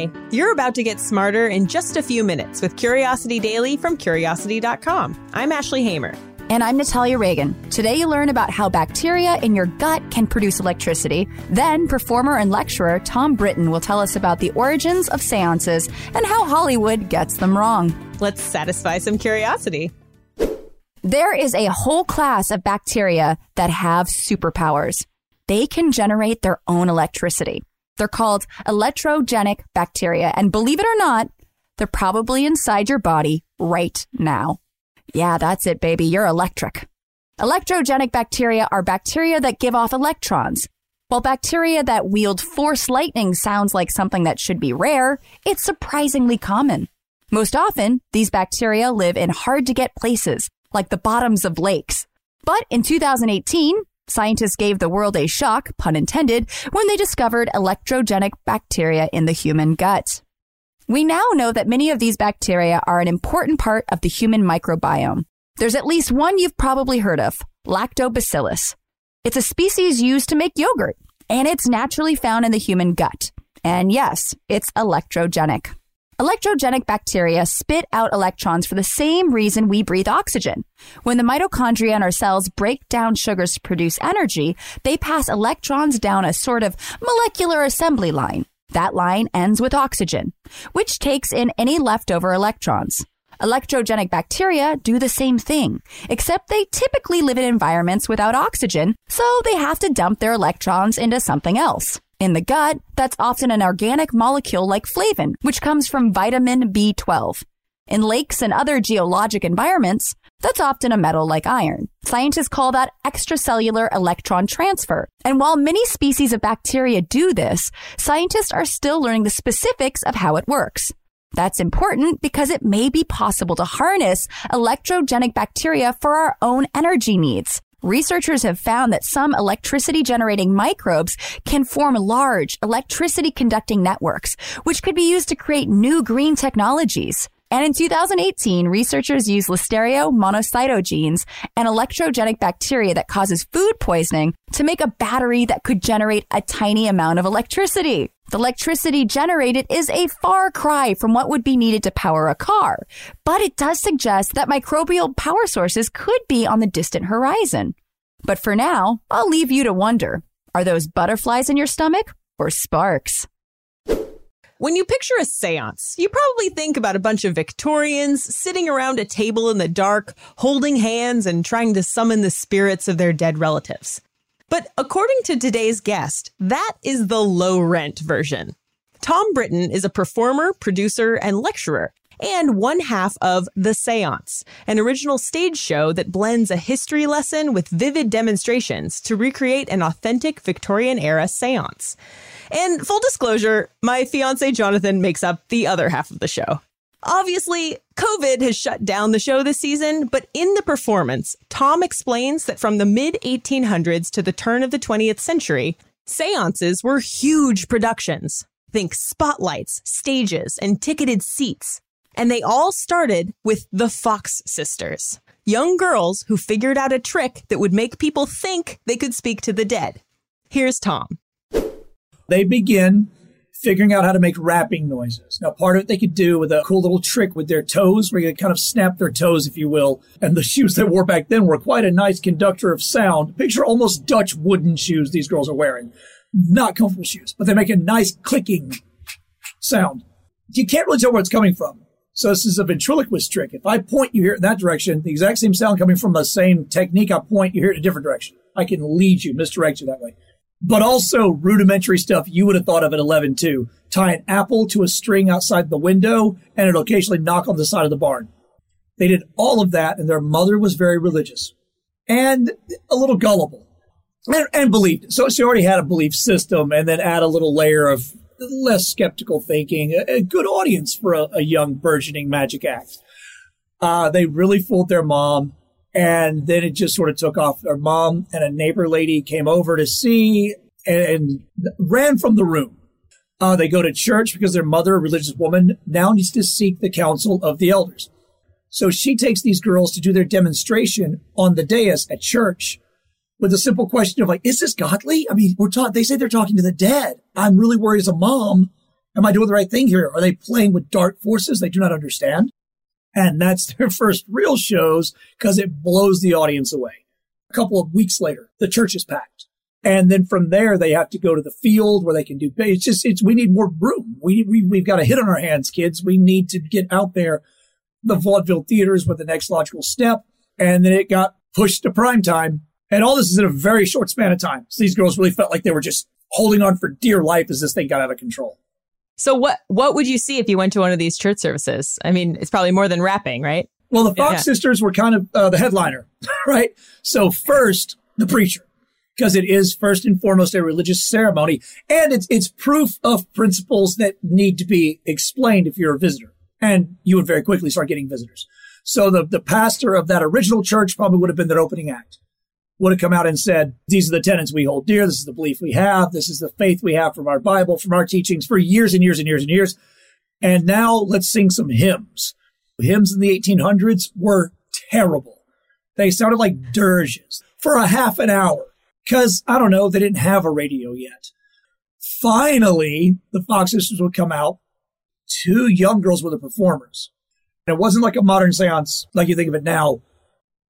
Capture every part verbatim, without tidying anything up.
Hi, you're about to get smarter in just a few minutes with Curiosity Daily from Curiosity dot com. I'm Ashley Hamer. And I'm Natalia Reagan. Today you learn about how bacteria in your gut can produce electricity. Then performer and lecturer Tom Britton will tell us about the origins of seances and how Hollywood gets them wrong. Let's satisfy some curiosity. There is a whole class of bacteria that have superpowers. They can generate their own electricity. They're called electrogenic bacteria. And believe it or not, they're probably inside your body right now. Yeah, that's it, baby. You're electric. Electrogenic bacteria are bacteria that give off electrons. While bacteria that wield force lightning sounds like something that should be rare, it's surprisingly common. Most often, these bacteria live in hard-to-get places, like the bottoms of lakes. But in two thousand eighteen, scientists gave the world a shock, pun intended, when they discovered electrogenic bacteria in the human gut. We now know that many of these bacteria are an important part of the human microbiome. There's at least one you've probably heard of, Lactobacillus. It's a species used to make yogurt, and it's naturally found in the human gut. And yes, it's electrogenic. Electrogenic bacteria spit out electrons for the same reason we breathe oxygen. When the mitochondria in our cells break down sugars to produce energy, they pass electrons down a sort of molecular assembly line. That line ends with oxygen, which takes in any leftover electrons. Electrogenic bacteria do the same thing, except they typically live in environments without oxygen, so they have to dump their electrons into something else. In the gut, that's often an organic molecule like flavin, which comes from vitamin B twelve. In lakes and other geologic environments, that's often a metal like iron. Scientists call that extracellular electron transfer. And while many species of bacteria do this, scientists are still learning the specifics of how it works. That's important because it may be possible to harness electrogenic bacteria for our own energy needs. Researchers have found that some electricity-generating microbes can form large electricity-conducting networks, which could be used to create new green technologies. And in two thousand eighteen, researchers used Listeria monocytogenes, an electrogenic bacteria that causes food poisoning, to make a battery that could generate a tiny amount of electricity. The electricity generated is a far cry from what would be needed to power a car, but it does suggest that microbial power sources could be on the distant horizon. But for now, I'll leave you to wonder, are those butterflies in your stomach or sparks? When you picture a seance, you probably think about a bunch of Victorians sitting around a table in the dark, holding hands and trying to summon the spirits of their dead relatives. But according to today's guest, that is the low-rent version. Tom Britton is a performer, producer, and lecturer, and one half of The Seance, an original stage show that blends a history lesson with vivid demonstrations to recreate an authentic Victorian-era seance. And full disclosure, my fiancé Jonathan makes up the other half of the show. Obviously, COVID has shut down the show this season, but in the performance, Tom explains that from the mid eighteen hundreds to the turn of the twentieth century, seances were huge productions. Think spotlights, stages, and ticketed seats. And they all started with the Fox sisters, young girls who figured out a trick that would make people think they could speak to the dead. Here's Tom. They begin figuring out how to make rapping noises. Now, part of it they could do with a cool little trick with their toes, where you kind of snap their toes, if you will. And the shoes they wore back then were quite a nice conductor of sound. Picture almost Dutch wooden shoes these girls are wearing. Not comfortable shoes, but they make a nice clicking sound. You can't really tell where it's coming from. So this is a ventriloquist trick. If I point you here in that direction, the exact same sound coming from the same technique, I point you here in a different direction. I can lead you, misdirect you that way. But also rudimentary stuff you would have thought of at eleven, too. Tie an apple to a string outside the window, and it'll occasionally knock on the side of the barn. They did all of that, and their mother was very religious and a little gullible and, and believed it. So she already had a belief system, and then add a little layer of less skeptical thinking, a, a good audience for a, a young, burgeoning magic act. Uh, they really fooled their mom. And then it just sort of took off. Her mom and a neighbor lady came over to see and ran from the room. Uh, they go to church because their mother, a religious woman, now needs to seek the counsel of the elders. So she takes these girls to do their demonstration on the dais at church with a simple question of like, is this godly? I mean, we're taught, they say they're talking to the dead. I'm really worried as a mom am I doing the right thing here? Are they playing with dark forces they do not understand? And that's their first real shows because it blows the audience away. A couple of weeks later, the church is packed. And then from there, they have to go to the field where they can do, it's just, it's, we need more room. We, we, we've got a hit on our hands, kids. We need to get out there. The vaudeville theaters were the next logical step. And then it got pushed to prime time. And all this is in a very short span of time. So these girls really felt like they were just holding on for dear life as this thing got out of control. So what what would you see if you went to one of these church services? I mean, it's probably more than rapping, right? Well, the Fox yeah. sisters were kind of uh, the headliner, right? So first, the preacher, because it is first and foremost a religious ceremony. And it's it's proof of principles that need to be explained if you're a visitor. And you would very quickly start getting visitors. So the, the pastor of that original church probably would have been their opening act. Would have come out and said, these are the tenets we hold dear. This is the belief we have. This is the faith we have from our Bible, from our teachings for years and years and years and years. And now let's sing some hymns. Hymns in the eighteen hundreds were terrible. They sounded like dirges for a half an hour because, I don't know, they didn't have a radio yet. Finally, the Fox sisters would come out. Two young girls were the performers. And it wasn't like a modern seance like you think of it now.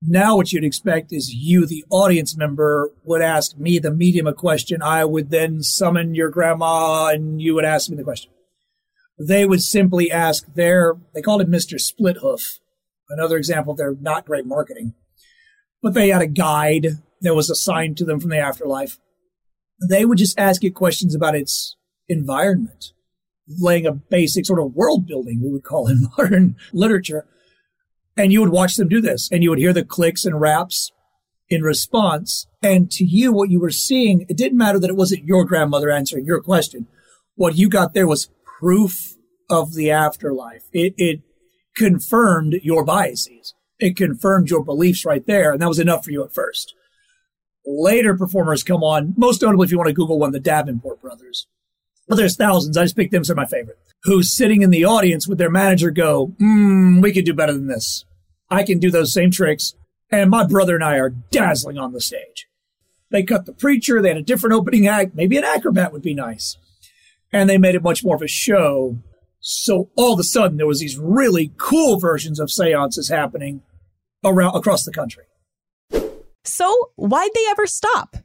Now what you'd expect is you, the audience member, would ask me, the medium, a question. I would then summon your grandma and you would ask me the question. They would simply ask their, they called it Mister Splithoof, another example of their not great marketing. But they had a guide that was assigned to them from the afterlife. They would just ask it questions about its environment, laying a basic sort of world building, we would call in modern literature. And you would watch them do this, and you would hear the clicks and raps in response. And to you, what you were seeing, it didn't matter that it wasn't your grandmother answering your question. What you got there was proof of the afterlife. It, it confirmed your biases. It confirmed your beliefs right there, and that was enough for you at first. Later performers come on, most notably if you want to Google one, the Davenport brothers. But there's thousands. I just picked them, so they're my favorite. Who's sitting in the audience with their manager go, mm, we could do better than this. I can do those same tricks. And my brother and I are dazzling on the stage. They cut the preacher. They had a different opening act. Maybe an acrobat would be nice. And they made it much more of a show. So all of a sudden, there was these really cool versions of seances happening around across the country. So why'd they ever stop?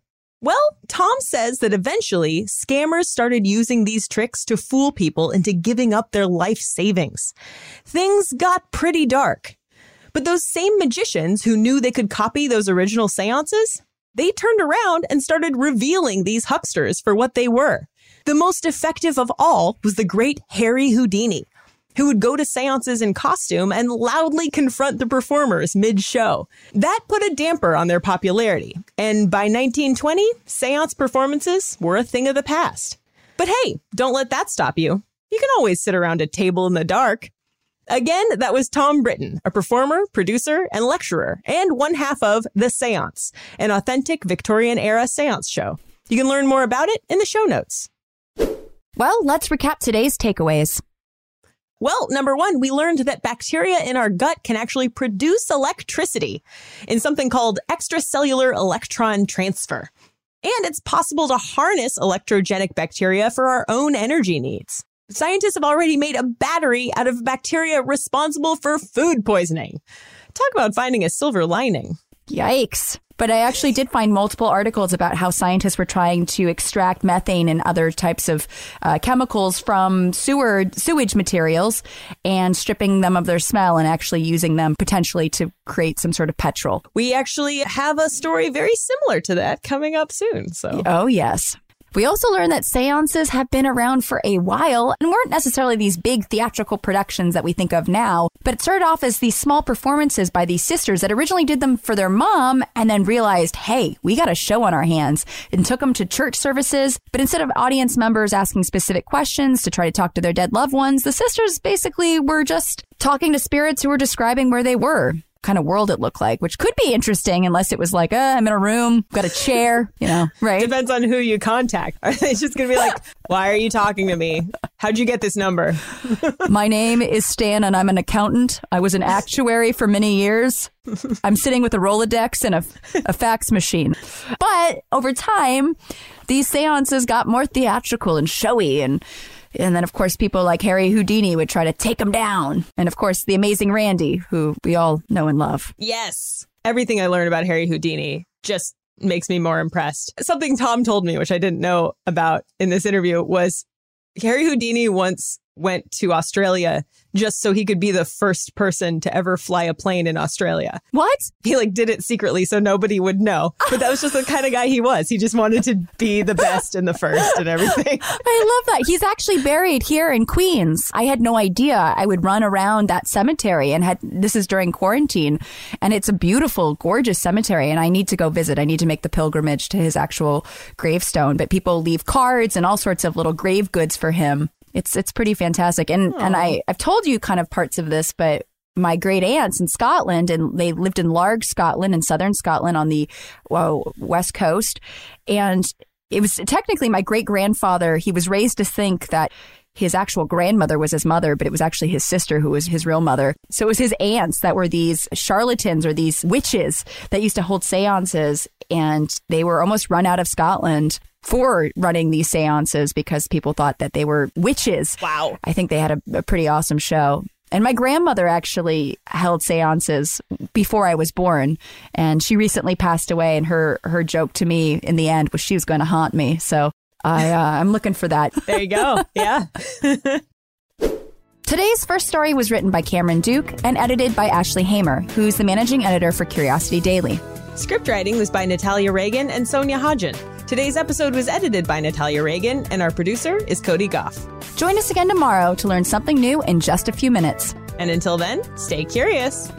Well, Tom says that eventually scammers started using these tricks to fool people into giving up their life savings. Things got pretty dark. But those same magicians who knew they could copy those original seances, they turned around and started revealing these hucksters for what they were. The most effective of all was the great Harry Houdini, who would go to seances in costume and loudly confront the performers mid-show. That put a damper on their popularity. And by nineteen twenty, seance performances were a thing of the past. But hey, don't let that stop you. You can always sit around a table in the dark. Again, that was Tom Britton, a performer, producer, and lecturer, and one half of The Seance, an authentic Victorian-era seance show. You can learn more about it in the show notes. Well, let's recap today's takeaways. Well, number one, we learned that bacteria in our gut can actually produce electricity in something called extracellular electron transfer. And it's possible to harness electrogenic bacteria for our own energy needs. Scientists have already made a battery out of bacteria responsible for food poisoning. Talk about finding a silver lining. Yikes. But I actually did find multiple articles about how scientists were trying to extract methane and other types of uh, chemicals from sewer sewage materials and stripping them of their smell and actually using them potentially to create some sort of petrol. We actually have a story very similar to that coming up soon. So, oh, yes. We also learned that seances have been around for a while and weren't necessarily these big theatrical productions that we think of now, but it started off as these small performances by these sisters that originally did them for their mom and then realized, hey, we got a show on our hands, and took them to church services. But instead of audience members asking specific questions to try to talk to their dead loved ones, the sisters basically were just talking to spirits who were describing where they were. Kind of world it looked like, which could be interesting unless it was like, uh, I'm in a room, got a chair, you know, right? Depends on who you contact. It's just going to be like, why are you talking to me? How'd you get this number? My name is Stan and I'm an accountant. I was an actuary for many years. I'm sitting with a Rolodex and a, a fax machine. But over time, these seances got more theatrical and showy and And then, of course, people like Harry Houdini would try to take him down. And, of course, the amazing Randy, who we all know and love. Yes. Everything I learned about Harry Houdini just makes me more impressed. Something Tom told me, which I didn't know about in this interview, was Harry Houdini once went to Australia just so he could be the first person to ever fly a plane in Australia. What? He like did it secretly so nobody would know. But that was just the kind of guy he was. He just wanted to be the best and the first and everything. I love that. He's actually buried here in Queens. I had no idea. I would run around that cemetery and had this is during quarantine. And it's a beautiful, gorgeous cemetery. And I need to go visit. I need to make the pilgrimage to his actual gravestone. But people leave cards and all sorts of little grave goods for him. It's it's pretty fantastic. And oh. and I, I've told you kind of parts of this, but my great aunts in Scotland, and they lived in Larg, Scotland, and southern Scotland on the well, west coast. And it was technically my great grandfather. He was raised to think that his actual grandmother was his mother, but it was actually his sister who was his real mother. So it was his aunts that were these charlatans or these witches that used to hold seances. And they were almost run out of Scotland for running these seances because people thought that they were witches. Wow. I think they had a, a pretty awesome show. And my grandmother actually held seances before I was born. And she recently passed away. And her, her joke to me in the end was she was going to haunt me. So I, uh, I'm looking for that. There you go. Yeah. Today's first story was written by Cameron Duke and edited by Ashley Hamer, who's the managing editor for Curiosity Daily. Script writing was by Natalia Reagan and Sonia Hodgen. Today's episode was edited by Natalia Reagan, and our producer is Cody Goff. Join us again tomorrow to learn something new in just a few minutes. And until then, stay curious.